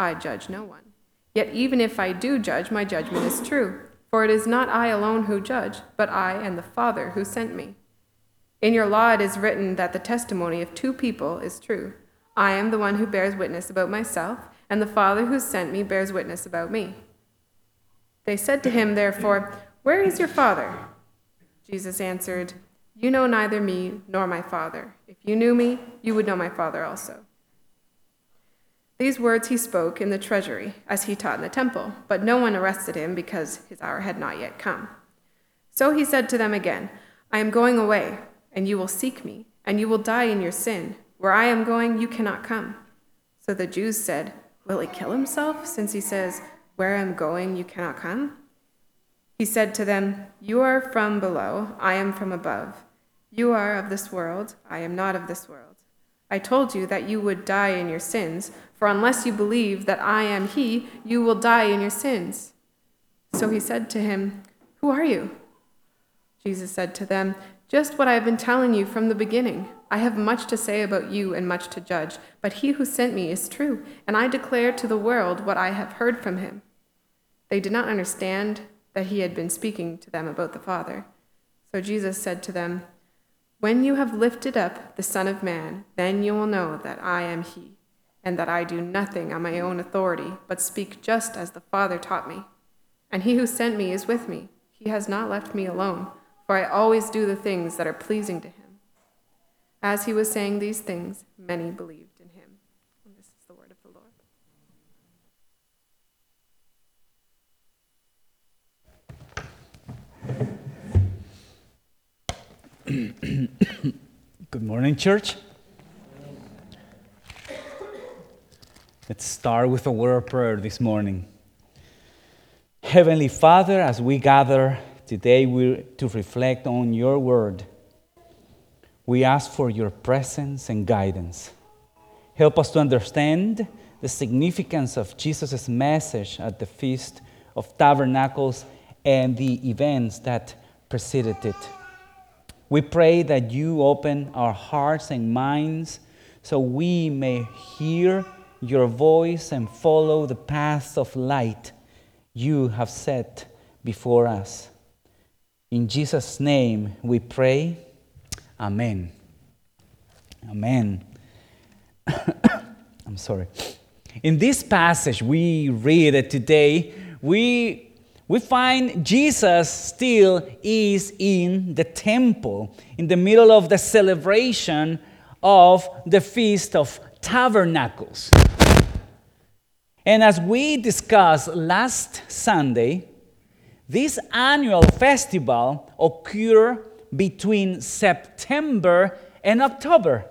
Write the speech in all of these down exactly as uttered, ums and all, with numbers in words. I judge no one. Yet even if I do judge, my judgment is true. For it is not I alone who judge, but I and the Father who sent me. In your law it is written that the testimony of two people is true. I am the one who bears witness about myself, and the Father who sent me bears witness about me." They said to him, therefore, "Where is your Father?" Jesus answered, "You know neither me nor my Father. If you knew me, you would know my Father also." These words he spoke in the treasury, as he taught in the temple, but no one arrested him because his hour had not yet come. So he said to them again, "I am going away, and you will seek me, and you will die in your sin. Where I am going, you cannot come." So the Jews said, "Will he kill himself, since he says, 'Where I am going, you cannot come'?" He said to them, "You are from below, I am from above. You are of this world, I am not of this world. I told you that you would die in your sins, for unless you believe that I am he, you will die in your sins." So he said to him, "Who are you?" Jesus said to them, "Just what I have been telling you from the beginning. I have much to say about you and much to judge, but he who sent me is true, and I declare to the world what I have heard from him." They did not understand that he had been speaking to them about the Father. So Jesus said to them, "When you have lifted up the Son of Man, then you will know that I am he, and that I do nothing on my own authority, but speak just as the Father taught me. And he who sent me is with me. He has not left me alone, for I always do the things that are pleasing to him." As he was saying these things, many believed in him. And this is the word of the Lord. Good morning, church. Let's start with a word of prayer this morning. Heavenly Father, as we gather today we to reflect on your word, we ask for your presence and guidance. Help us to understand the significance of Jesus' message at the Feast of Tabernacles and the events that preceded it. We pray that you open our hearts and minds so we may hear your voice and follow the paths of light you have set before us. In Jesus' name we pray. Amen. Amen. I'm sorry. In this passage we read today, we We find Jesus still is in the temple, in the middle of the celebration of the Feast of Tabernacles. And as we discussed last Sunday, this annual festival occurs between September and October.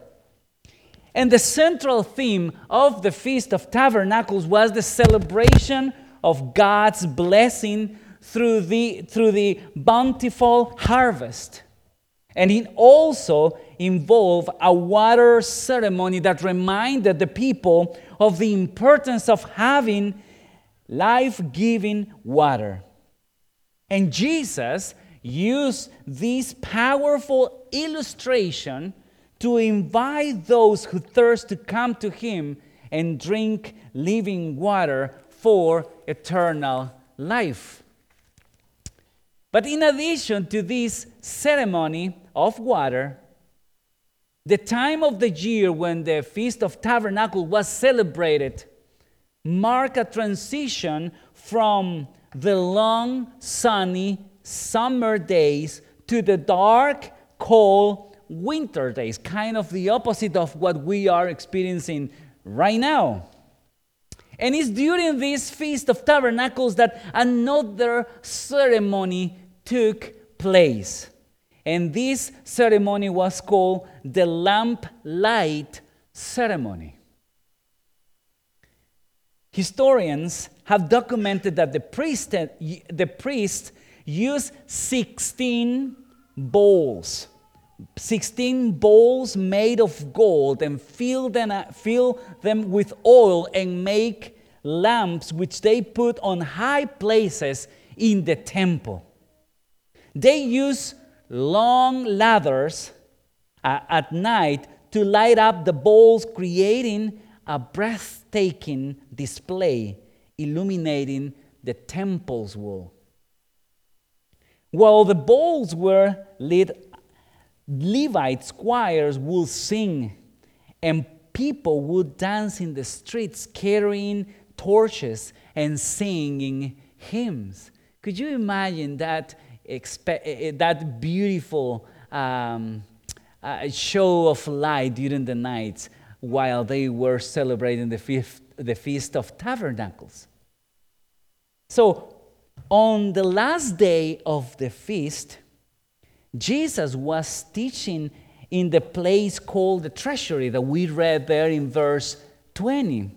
And the central theme of the Feast of Tabernacles was the celebration of God's blessing through the, through the bountiful harvest. And it also involved a water ceremony that reminded the people of the importance of having life-giving water. And Jesus used this powerful illustration to invite those who thirst to come to him and drink living water for eternal life. But in addition to this ceremony of water, the time of the year when the Feast of Tabernacle was celebrated marked a transition from the long, sunny summer days to the dark, cold winter days, kind of the opposite of what we are experiencing right now. And it's during this Feast of Tabernacles that another ceremony took place. And this ceremony was called the lamplight ceremony. Historians have documented that the priest, the priest used sixteen bowls. sixteen bowls made of gold and fill them, fill them with oil and make lamps which they put on high places in the temple. They used long ladders uh, at night to light up the bowls, creating a breathtaking display, illuminating the temple's wall. While the bowls were lit, Levite choirs would sing, and people would dance in the streets carrying torches and singing hymns. Could you imagine that expe- that beautiful um, uh, show of light during the night while they were celebrating the, fifth, the Feast of Tabernacles? So, on the last day of the feast, Jesus was teaching in the place called the treasury that we read there in verse twenty.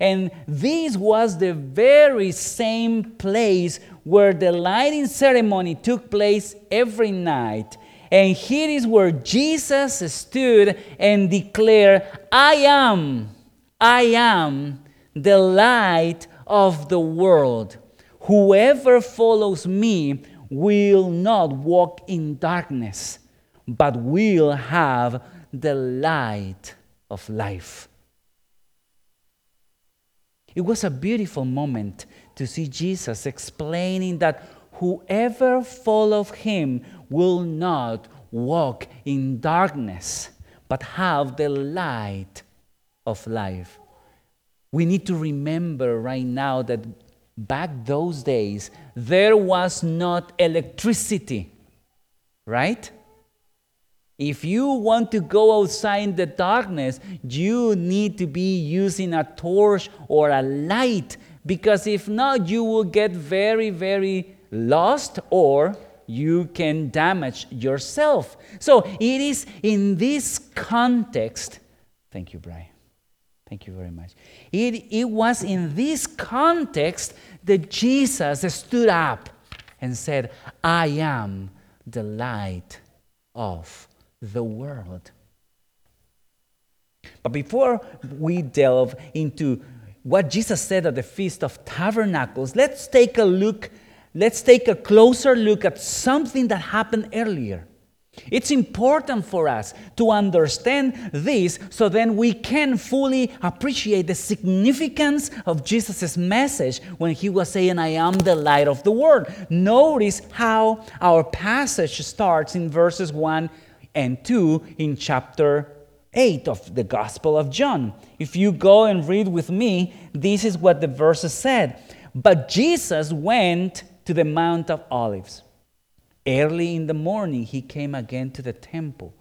And this was the very same place where the lighting ceremony took place every night. And here is where Jesus stood and declared, I am, I am the light of the world. Whoever follows me will not walk in darkness, but will have the light of life. It was a beautiful moment to see Jesus explaining that whoever follows him will not walk in darkness, but have the light of life. We need to remember right now that back those days, there was not electricity, right? If you want to go outside in the darkness, you need to be using a torch or a light, because if not, you will get very, very lost, or you can damage yourself. So it is in this context. Thank you, Brian. Thank you very much. It, it was in this context that Jesus stood up and said, I am the light of the world. But before we delve into what Jesus said at the Feast of Tabernacles, let's take a look, let's take a closer look at something that happened earlier. It's important for us to understand this so then we can fully appreciate the significance of Jesus' message when he was saying, I am the light of the world. Notice how our passage starts in verses one and two in chapter eight of the Gospel of John. If you go and read with me, this is what the verses said. But Jesus went to the Mount of Olives. Early in the morning, he came again to the temple.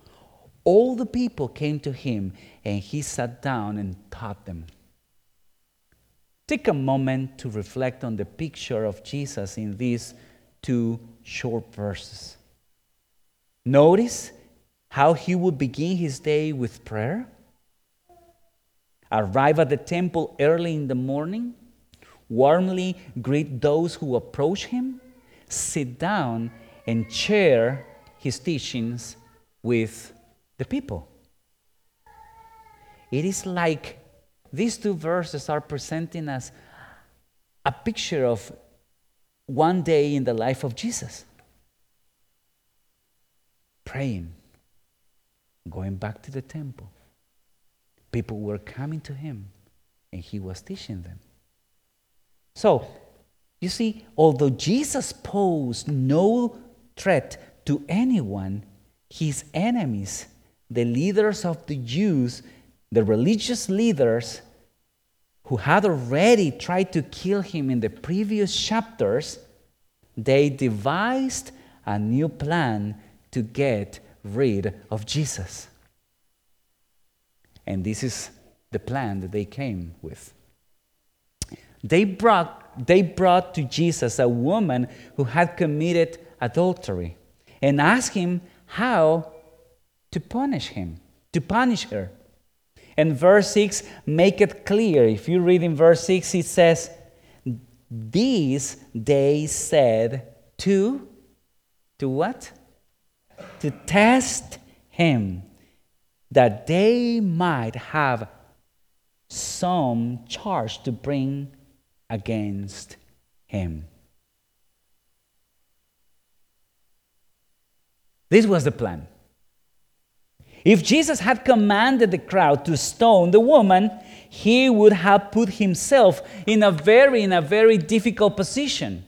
All the people came to him, and he sat down and taught them. Take a moment to reflect on the picture of Jesus in these two short verses. Notice how he would begin his day with prayer, arrive at the temple early in the morning, warmly greet those who approach him, sit down, and share his teachings with the people. It is like these two verses are presenting us a picture of one day in the life of Jesus. Praying, going back to the temple. People were coming to him, and he was teaching them. So, you see, although Jesus posed no threat to anyone, his enemies, the leaders of the Jews, the religious leaders who had already tried to kill him in the previous chapters, they devised a new plan to get rid of Jesus. And this is the plan that they came with. They brought, they brought to Jesus a woman who had committed adultery and asked him how to punish him, to punish her. And verse six make it clear. If you read in verse six, it says, "These they said to, to what? To test him, that they might have some charge to bring against him." This was the plan. If Jesus had commanded the crowd to stone the woman, he would have put himself in a very, in a very difficult position.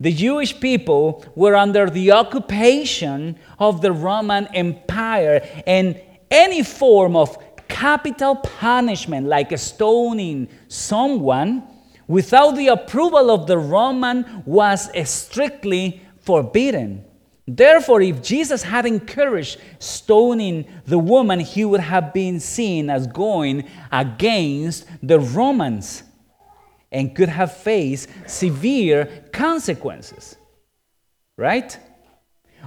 The Jewish people were under the occupation of the Roman Empire, and any form of capital punishment, like stoning someone, without the approval of the Roman, was strictly forbidden. Therefore, if Jesus had encouraged stoning the woman, he would have been seen as going against the Romans and could have faced severe consequences. Right?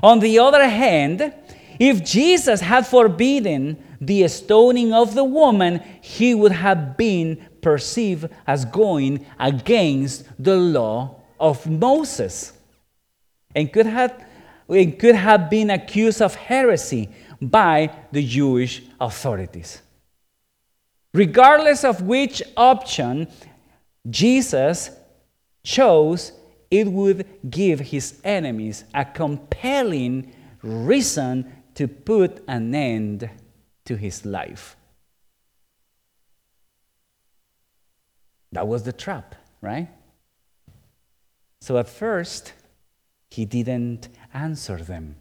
On the other hand, if Jesus had forbidden the stoning of the woman, he would have been perceived as going against the law of Moses and could have It could have been accused of heresy by the Jewish authorities. Regardless of which option Jesus chose, it would give his enemies a compelling reason to put an end to his life. That was the trap, right? So at first, he didn't answer them.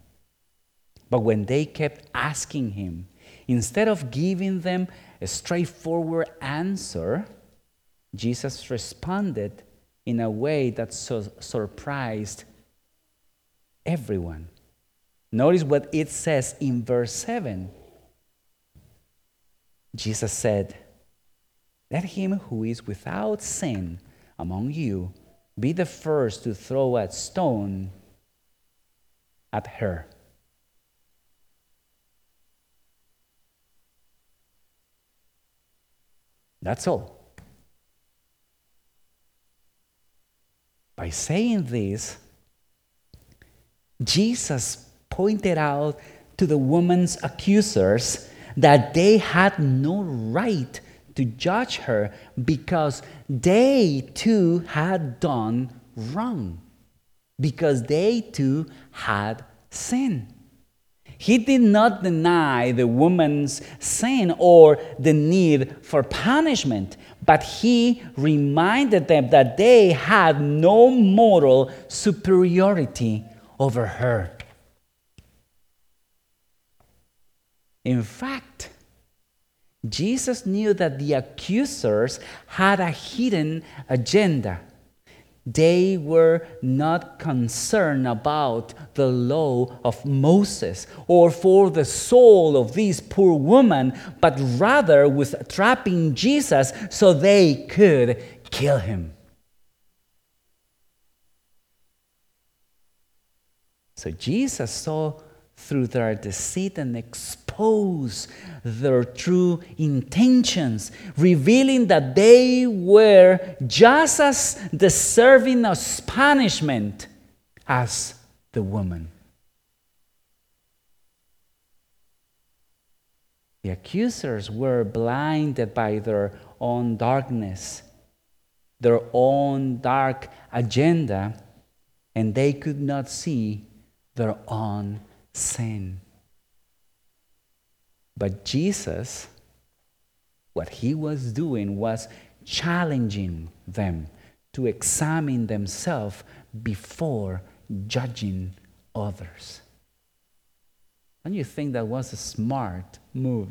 But when they kept asking him, instead of giving them a straightforward answer, Jesus responded in a way that so surprised everyone. Notice what it says in verse seven. Jesus said, "Let him who is without sin among you be the first to throw a stone at her." That's all. By saying this, Jesus pointed out to the woman's accusers that they had no right to judge her because they too had done wrong, because they too had sin. He did not deny the woman's sin or the need for punishment, but he reminded them that they had no moral superiority over her. In fact, Jesus knew that the accusers had a hidden agenda. They were not concerned about the law of Moses or for the soul of this poor woman, but rather with trapping Jesus so they could kill him. So Jesus saw through their deceit and expose their true intentions, revealing that they were just as deserving of punishment as the woman. The accusers were blinded by their own darkness, their own dark agenda, and they could not see their own sin. But Jesus, what he was doing was challenging them to examine themselves before judging others. Don't you think that was a smart move?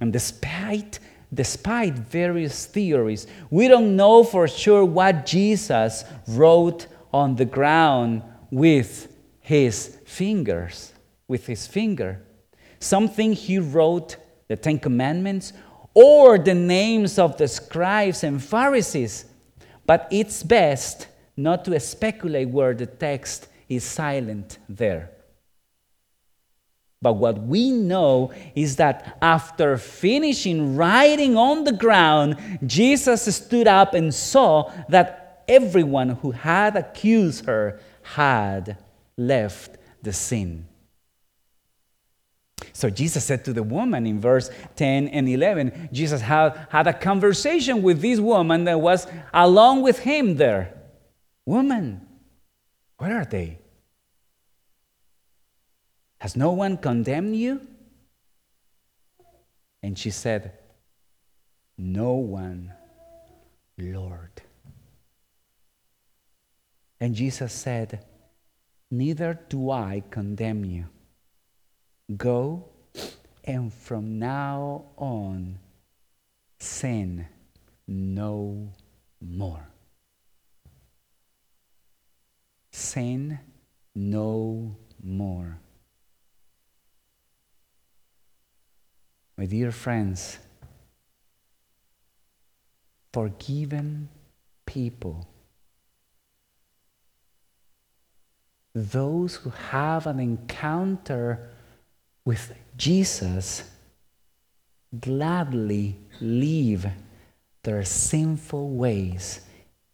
And despite despite various theories, we don't know for sure what Jesus wrote on the ground with his fingers, with his finger. Something he wrote, the Ten Commandments, or the names of the scribes and Pharisees. But it's best not to speculate where the text is silent there. But what we know is that after finishing writing on the ground, Jesus stood up and saw that everyone who had accused her had left the sin. So Jesus said to the woman in verse ten and eleven, Jesus had, had a conversation with this woman that was along with him there. Woman, where are they? Has no one condemned you? And she said, no one, Lord. And Jesus said, neither do I condemn you. Go, and from now on, sin no more. Sin no more. My dear friends, forgiven people, those who have an encounter with Jesus, gladly leave their sinful ways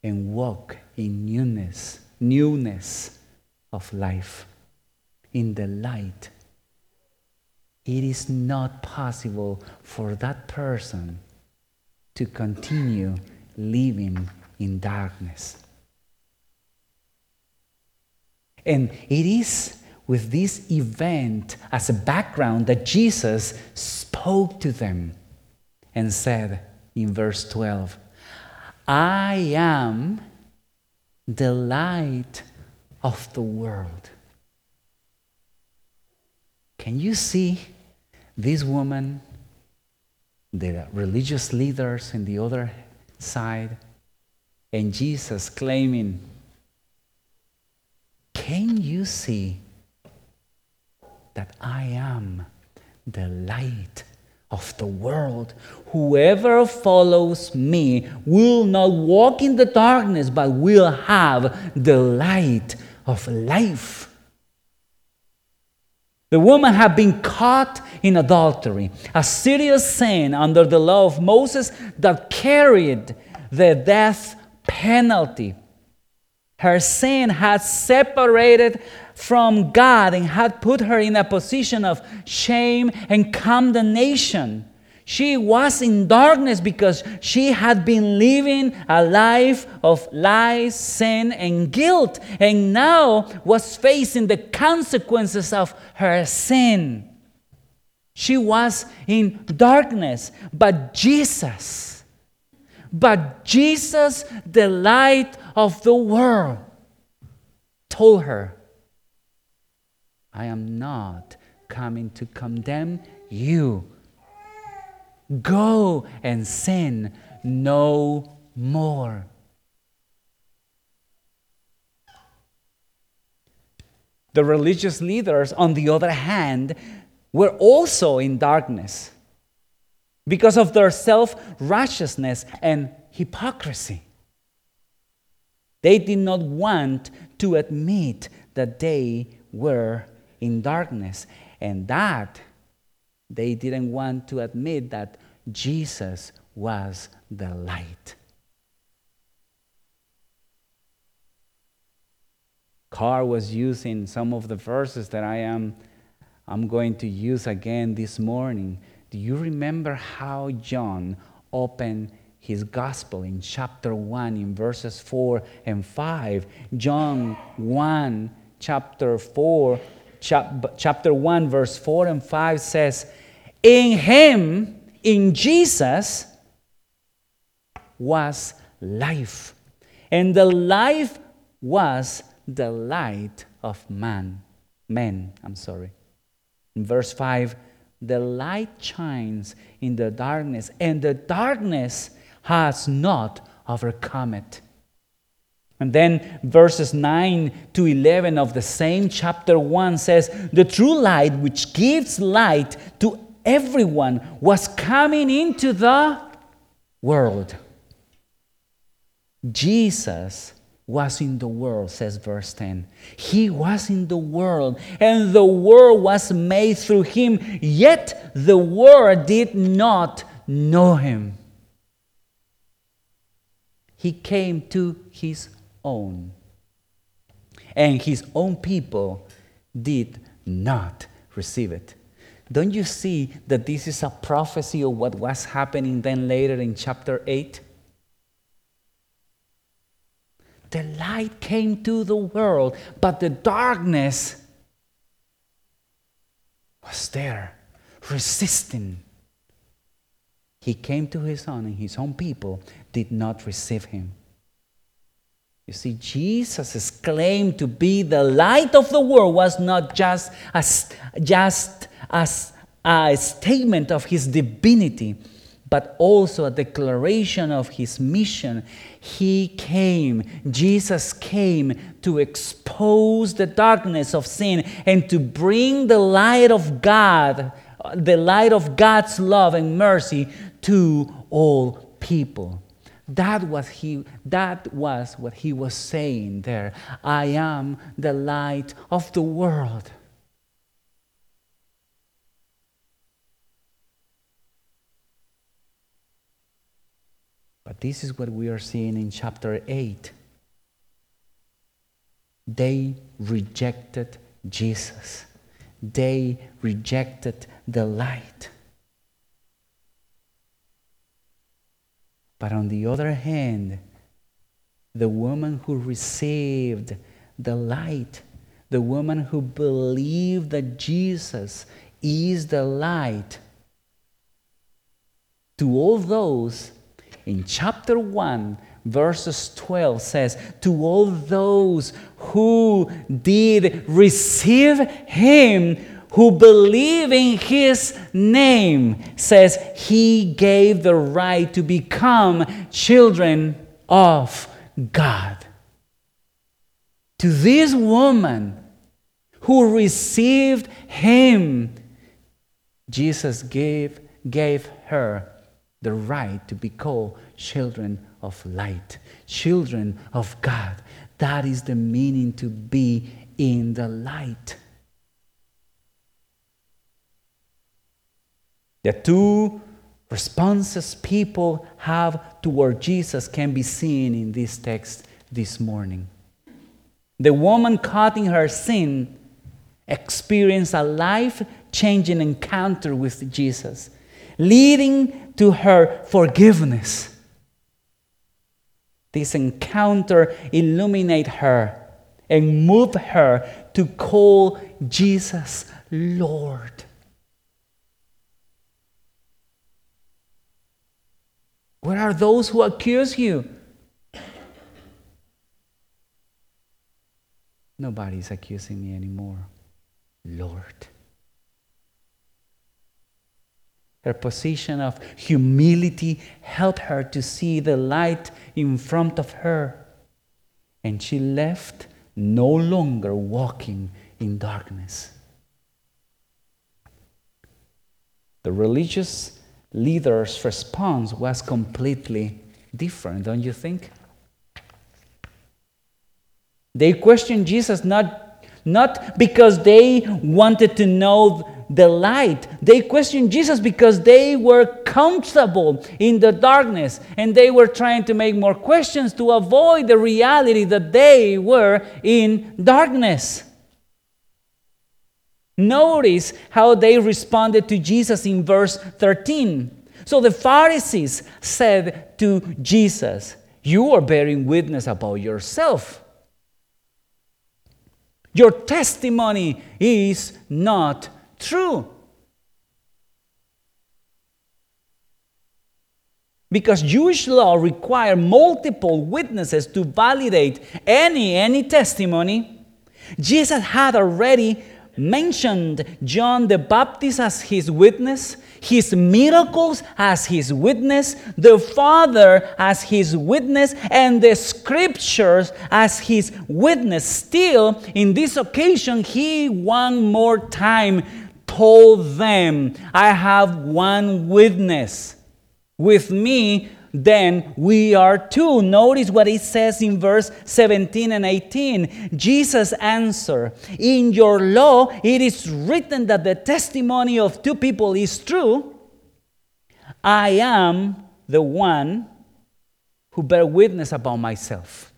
and walk in newness, newness of life, in the light. It is not possible for that person to continue living in darkness. And it is with this event as a background that Jesus spoke to them and said in verse twelve, I am the light of the world. Can you see? This woman, the religious leaders on the other side, and Jesus claiming, can you see that I am the light of the world? Whoever follows me will not walk in the darkness, but will have the light of life. The woman had been caught in adultery, a serious sin under the law of Moses that carried the death penalty. Her sin had separated from God and had put her in a position of shame and condemnation. She was in darkness because she had been living a life of lies, sin, and guilt, and now was facing the consequences of her sin. She was in darkness, but Jesus, but Jesus, the light of the world, told her, I am not coming to condemn you. Go and sin no more. The religious leaders, on the other hand, were also in darkness because of their self-righteousness and hypocrisy. They did not want to admit that they were in darkness, and that they didn't want to admit that Jesus was the light. Carr was using some of the verses that I am I'm going to use again this morning Do you remember how John opened his gospel in chapter one, in verses four and five? John one, chapter four, chap- chapter one, verse four and five says, in him, in Jesus, was life, and the life was the light of man. Men, I'm sorry. In verse five, the light shines in the darkness, and the darkness has not overcome it. And then verses nine to eleven of the same chapter one says, the true light which gives light to everyone was coming into the world. Jesus was in the world, says verse ten. He was in the world, and the world was made through him, yet the world did not know him. He came to his own, and his own people did not receive it. Don't you see that this is a prophecy of what was happening then later in chapter eight? The light came to the world, but the darkness was there, resisting. He came to his own, and his own people did not receive him. You see, Jesus' claim to be the light of the world was not just a, just a, a statement of his divinity, but also a declaration of his mission. He came, Jesus came to expose the darkness of sin and to bring the light of God, the light of God's love and mercy to all people. That was he, that was what he was saying there. I am the light of the world. But this is what we are seeing in chapter eight. They rejected Jesus. They rejected the light. But on the other hand, the woman who received the light, the woman who believed that Jesus is the light, to all those in chapter one, verses twelve says, to all those who did receive him, who believe in his name, says he gave the right to become children of God. To this woman who received him, Jesus gave, gave her the right to be called children of light, children of God. That is the meaning to be in the light. The two responses people have toward Jesus can be seen in this text this morning. The woman caught in her sin experienced a life-changing encounter with Jesus, leading to her forgiveness. This encounter illuminated her and moved her to call Jesus Lord. Where are those who accuse you? Nobody's accusing me anymore, Lord. Her position of humility helped her to see the light in front of her, and she left no longer walking in darkness. The religious leader's response was completely different, don't you think? They questioned Jesus not, not because they wanted to know the light. They questioned Jesus because they were comfortable in the darkness, and they were trying to make more questions to avoid the reality that they were in darkness. Notice how they responded to Jesus in verse thirteen. So the Pharisees said to Jesus, "You are bearing witness about yourself. Your testimony is not true. Because Jewish law requires multiple witnesses to validate any, any testimony, Jesus had already mentioned John the Baptist as his witness, his miracles as his witness, the Father as his witness, and the Scriptures as his witness. Still, in this occasion, he one more time told them, I have one witness. With me, then we are two. Notice what it says in verse seventeen and eighteen. Jesus answered, in your law it is written that the testimony of two people is true. I am the one who bear witness about myself.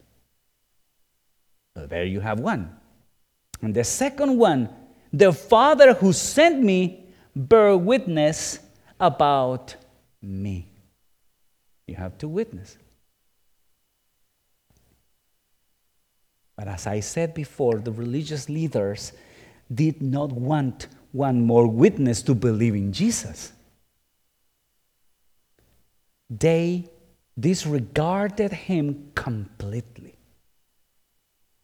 So there you have one. And the second one, the Father who sent me bear witness about me. You have to witness. But as I said before, the religious leaders did not want one more witness to believe in Jesus. They disregarded him completely.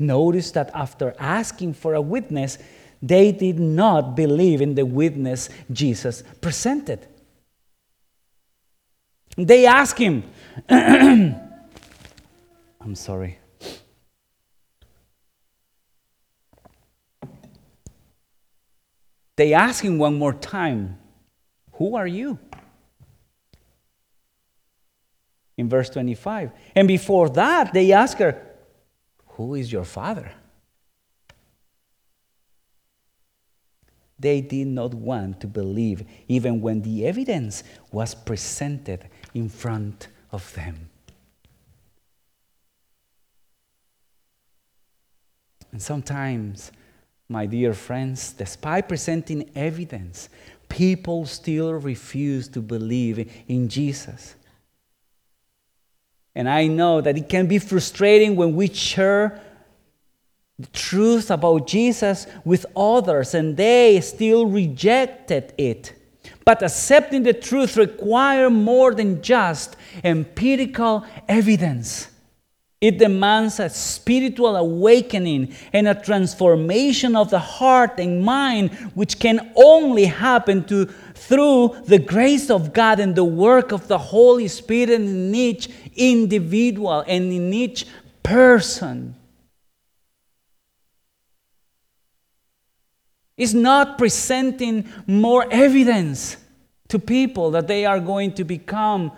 Notice that after asking for a witness, they did not believe in the witness Jesus presented. They ask him, I'm sorry. They ask him one more time, who are you? In verse twenty-five. And before that, they ask her, who is your father? They did not want to believe, even when the evidence was presented in front of them. And sometimes, my dear friends, despite presenting evidence, people still refuse to believe in Jesus. And I know that it can be frustrating when we share the truth about Jesus with others, and they still rejected it. But accepting the truth requires more than just empirical evidence. It demands a spiritual awakening and a transformation of the heart and mind, which can only happen to, through the grace of God and the work of the Holy Spirit in each individual and in each person. It's not presenting more evidence to people that they are going to become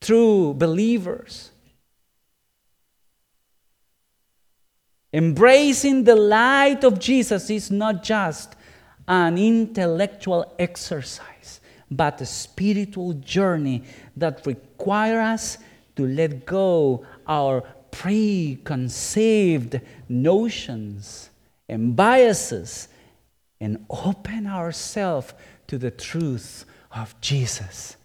true believers. Embracing the light of Jesus is not just an intellectual exercise, but a spiritual journey that requires us to let go our preconceived notions and biases and open ourselves to the truth of Jesus.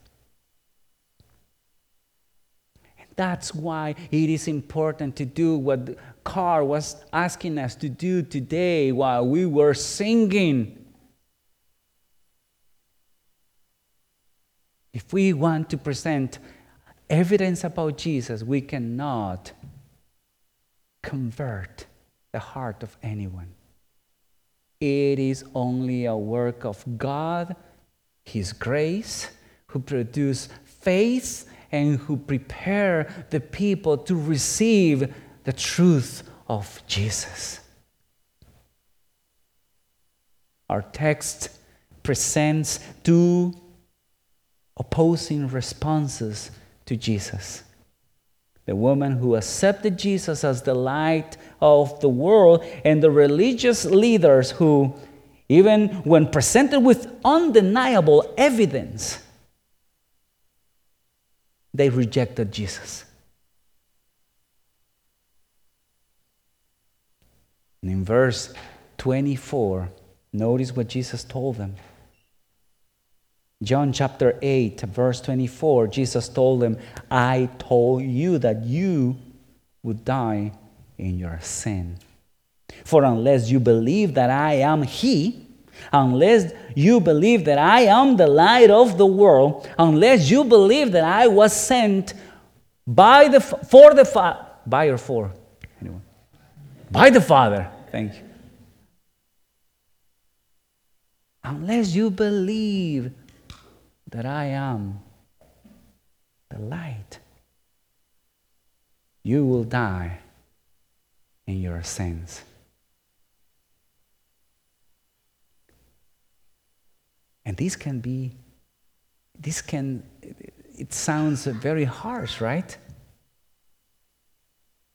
And that's why it is important to do what Carr was asking us to do today while we were singing. If we want to present evidence about Jesus, we cannot convert the heart of anyone. It is only a work of God, His grace, who produces faith and who prepares the people to receive the truth of Jesus. Our text presents two opposing responses to Jesus. The woman who accepted Jesus as the light of the world, and the religious leaders who, even when presented with undeniable evidence, they rejected Jesus. And in verse twenty-four, Notice what Jesus told them. John chapter eight, verse twenty-four, Jesus told them, I told you that you would die in your sin. For unless you believe that I am He, unless you believe that I am the light of the world, unless you believe that I was sent by the for the Father, by or for, anyone, by the Father, thank you. Unless you believe that I am the light, you will die in your sins. And this can be, this can, it sounds very harsh, right?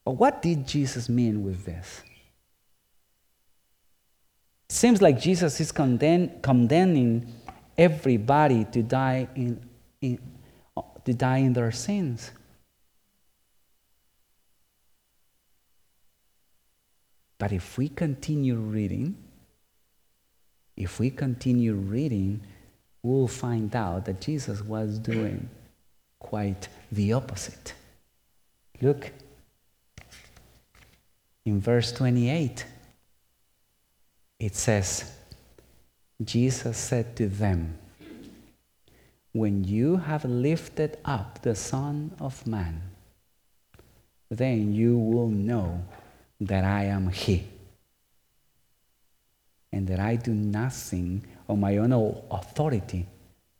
But what did Jesus mean with this? It seems like Jesus is condemn, condemning everybody to die in, in, to die in their sins. But if we continue reading, if we continue reading, we'll find out that Jesus was doing quite the opposite. Look in verse twenty-eight. It says, Jesus said to them, when you have lifted up the Son of Man, then you will know that I am He, and that I do nothing on my own authority,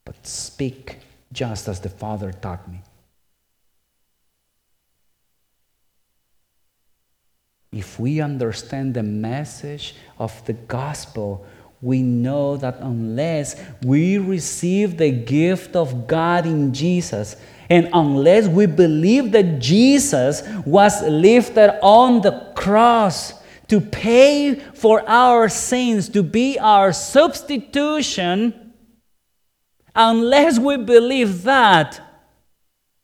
but speak just as the Father taught me. If we understand the message of the gospel, we know that unless we receive the gift of God in Jesus, and unless we believe that Jesus was lifted on the cross to pay for our sins, to be our substitution, unless we believe that,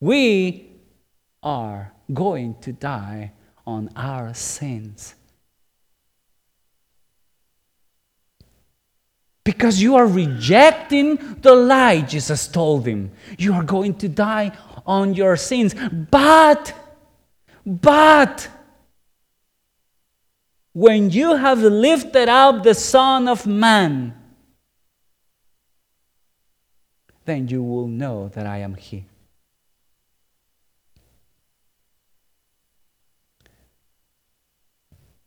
we are going to die on our sins. Because you are rejecting the light, Jesus told him. You are going to die on your sins. But, but, when you have lifted up the Son of Man, then you will know that I am He.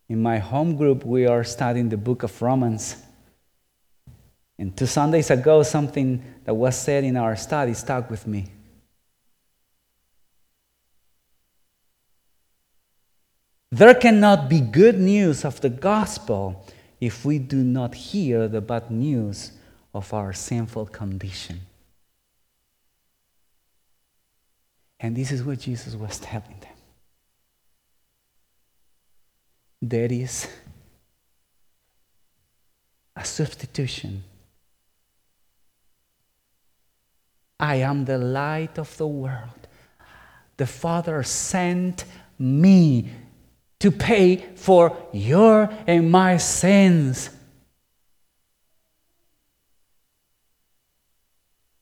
In my home group, we are studying the book of Romans. And two Sundays ago, something that was said in our study stuck with me. There cannot be good news of the gospel if we do not hear the bad news of our sinful condition. And this is what Jesus was telling them. There is a substitution. I am the light of the world. The Father sent me to pay for your and my sins.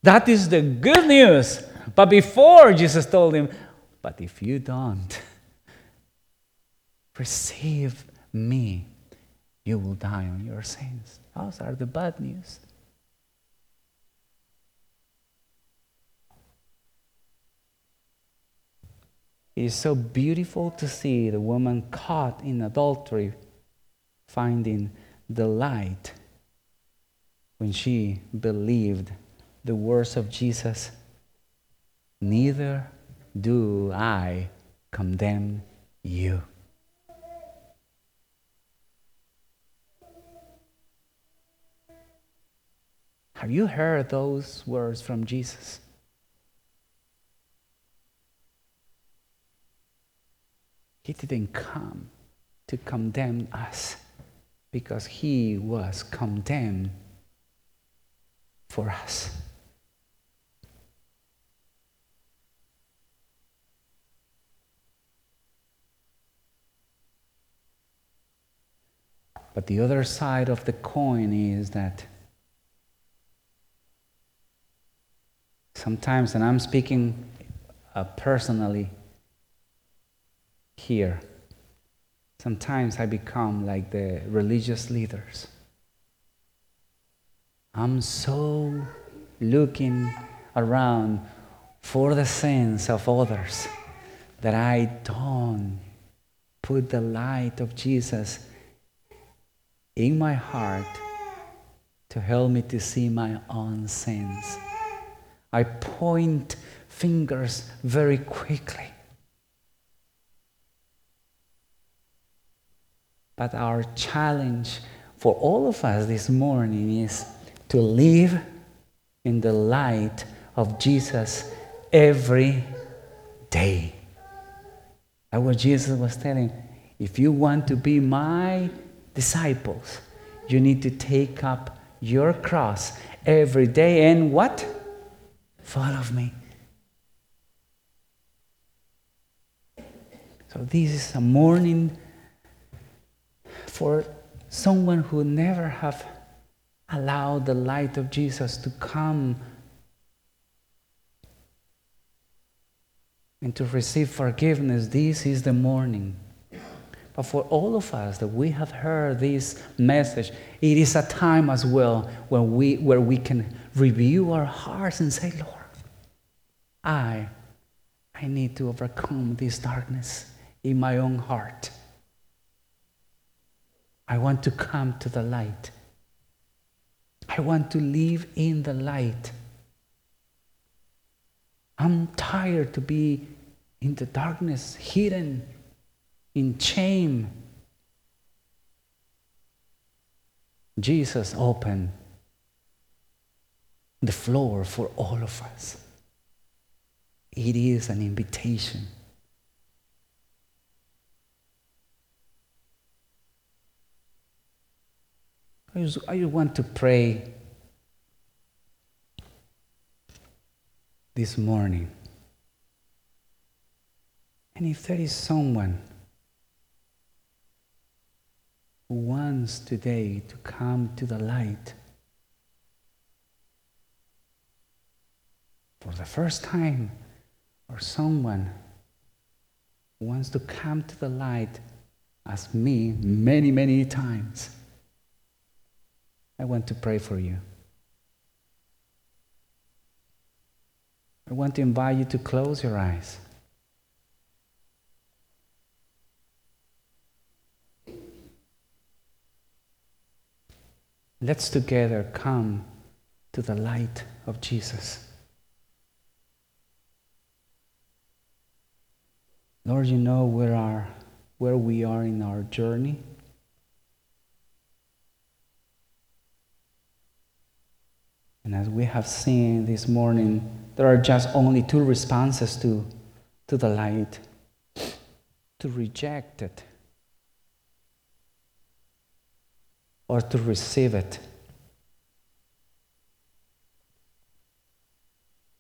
That is the good news. But before, Jesus told him, but if you don't receive me, you will die on your sins. Those are the bad news. It is so beautiful to see the woman caught in adultery finding the light when she believed the words of Jesus. Neither do I condemn you. Have you heard those words from Jesus? He didn't come to condemn us because he was condemned for us. But the other side of the coin is that sometimes, and I'm speaking uh, personally here, sometimes I become like the religious leaders. I'm so looking around for the sins of others that I don't put the light of Jesus in my heart to help me to see my own sins. I point fingers very quickly. But our challenge for all of us this morning is to live in the light of Jesus every day. That's what Jesus was telling. If you want to be my disciples, you need to take up your cross every day and what? Follow me. So this is a morning for someone who never have allowed the light of Jesus to come and to receive forgiveness. This is the morning. But for all of us that we have heard this message, it is a time as well where we, where we can review our hearts and say, Lord, I, I need to overcome this darkness in my own heart. I want to come to the light. I want to live in the light. I'm tired to be in the darkness, hidden, in shame. Jesus opened the floor for all of us. It is an invitation. I just, I just want to pray this morning. And if there is someone who wants today to come to the light for the first time, or someone who wants to come to the light as me many, many times, I want to pray for you. I want to invite you to close your eyes. Let's together come to the light of Jesus. Lord, you know where, our, where we are in our journey. And as we have seen this morning, there are just only two responses to, to the light. To reject it, or to receive it.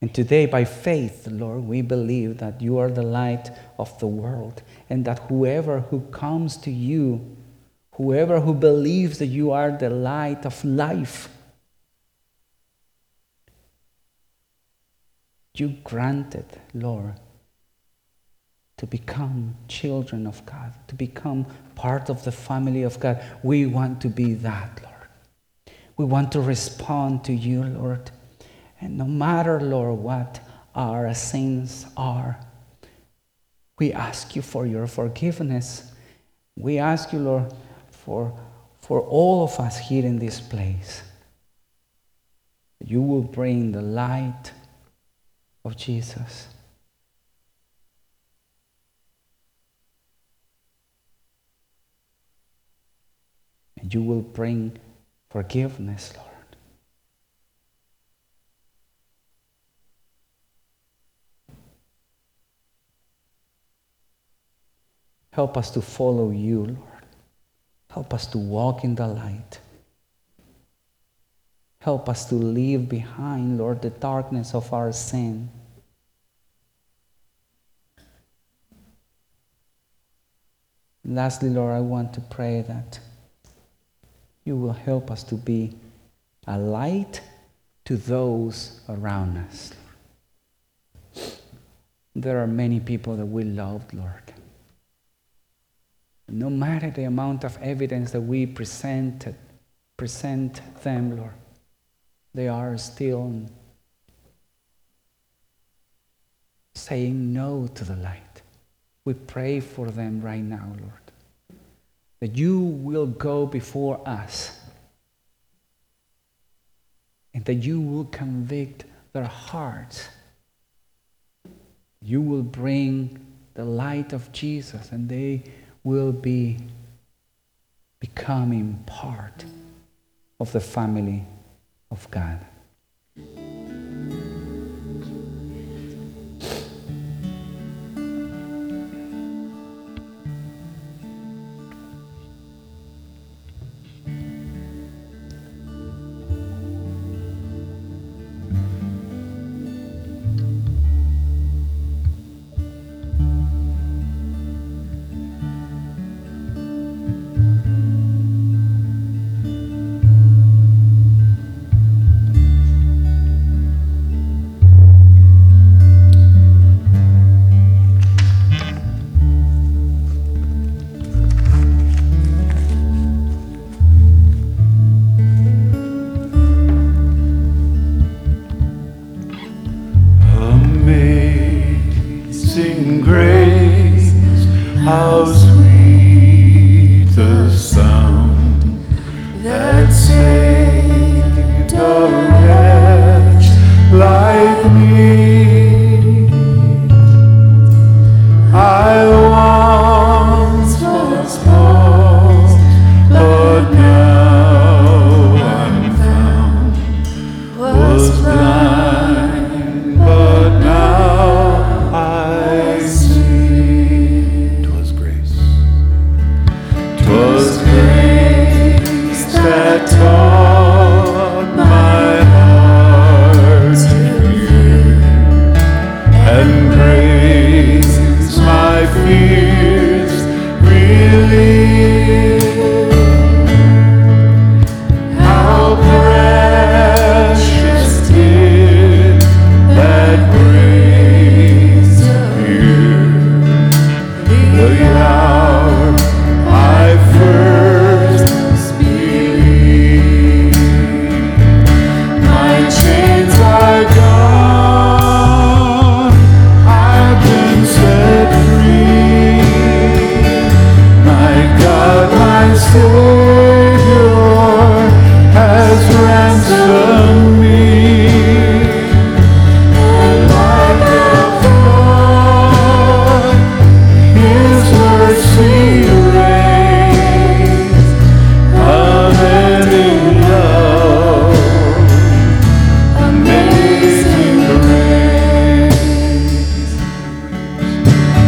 And today, by faith, Lord, we believe that you are the light of the world, and that whoever who comes to you, whoever who believes that you are the light of life, you granted, Lord, to become children of God, to become part of the family of God. We want to be that, Lord. We want to respond to you, Lord. And no matter, Lord, what our sins are, we ask you for your forgiveness. We ask you, Lord, for, for all of us here in this place. You will bring the light of Jesus. You will bring forgiveness, Lord. Help us to follow you, Lord. Help us to walk in the light. Help us to leave behind, Lord, the darkness of our sin. And lastly, Lord, I want to pray that you will help us to be a light to those around us. There are many people that we love, Lord. No matter the amount of evidence that we presented, present them, Lord, they are still saying no to the light. We pray for them right now, Lord, that you will go before us and that you will convict their hearts. You will bring the light of Jesus and they will be becoming part of the family of God.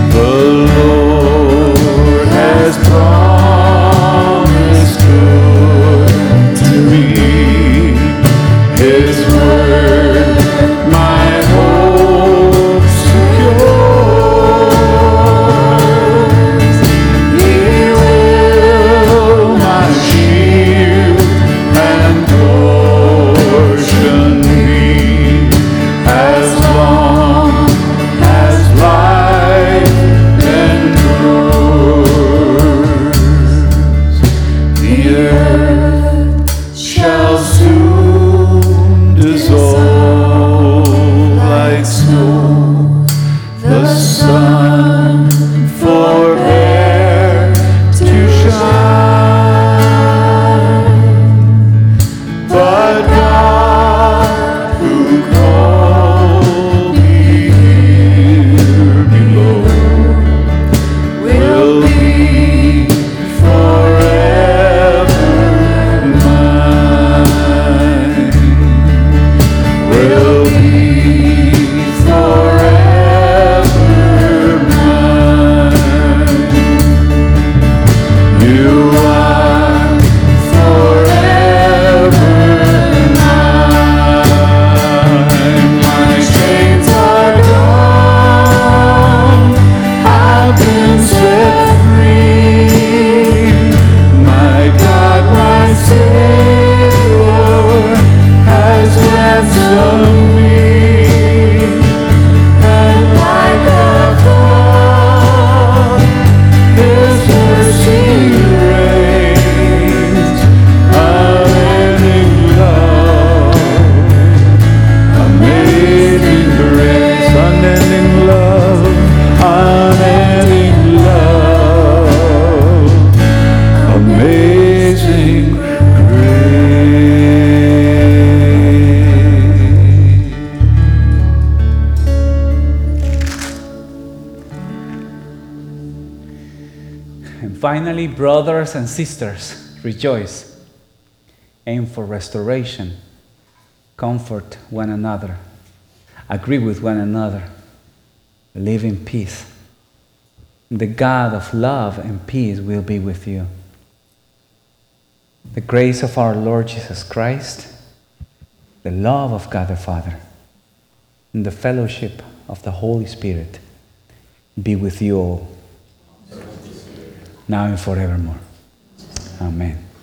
The Lord has brought And finally, brothers and sisters, rejoice. Aim for restoration. Comfort one another. Agree with one another. Live in peace. The God of love and peace will be with you. The grace of our Lord Jesus Christ, the love of God the Father, and the fellowship of the Holy Spirit be with you all, now and forevermore. Amen.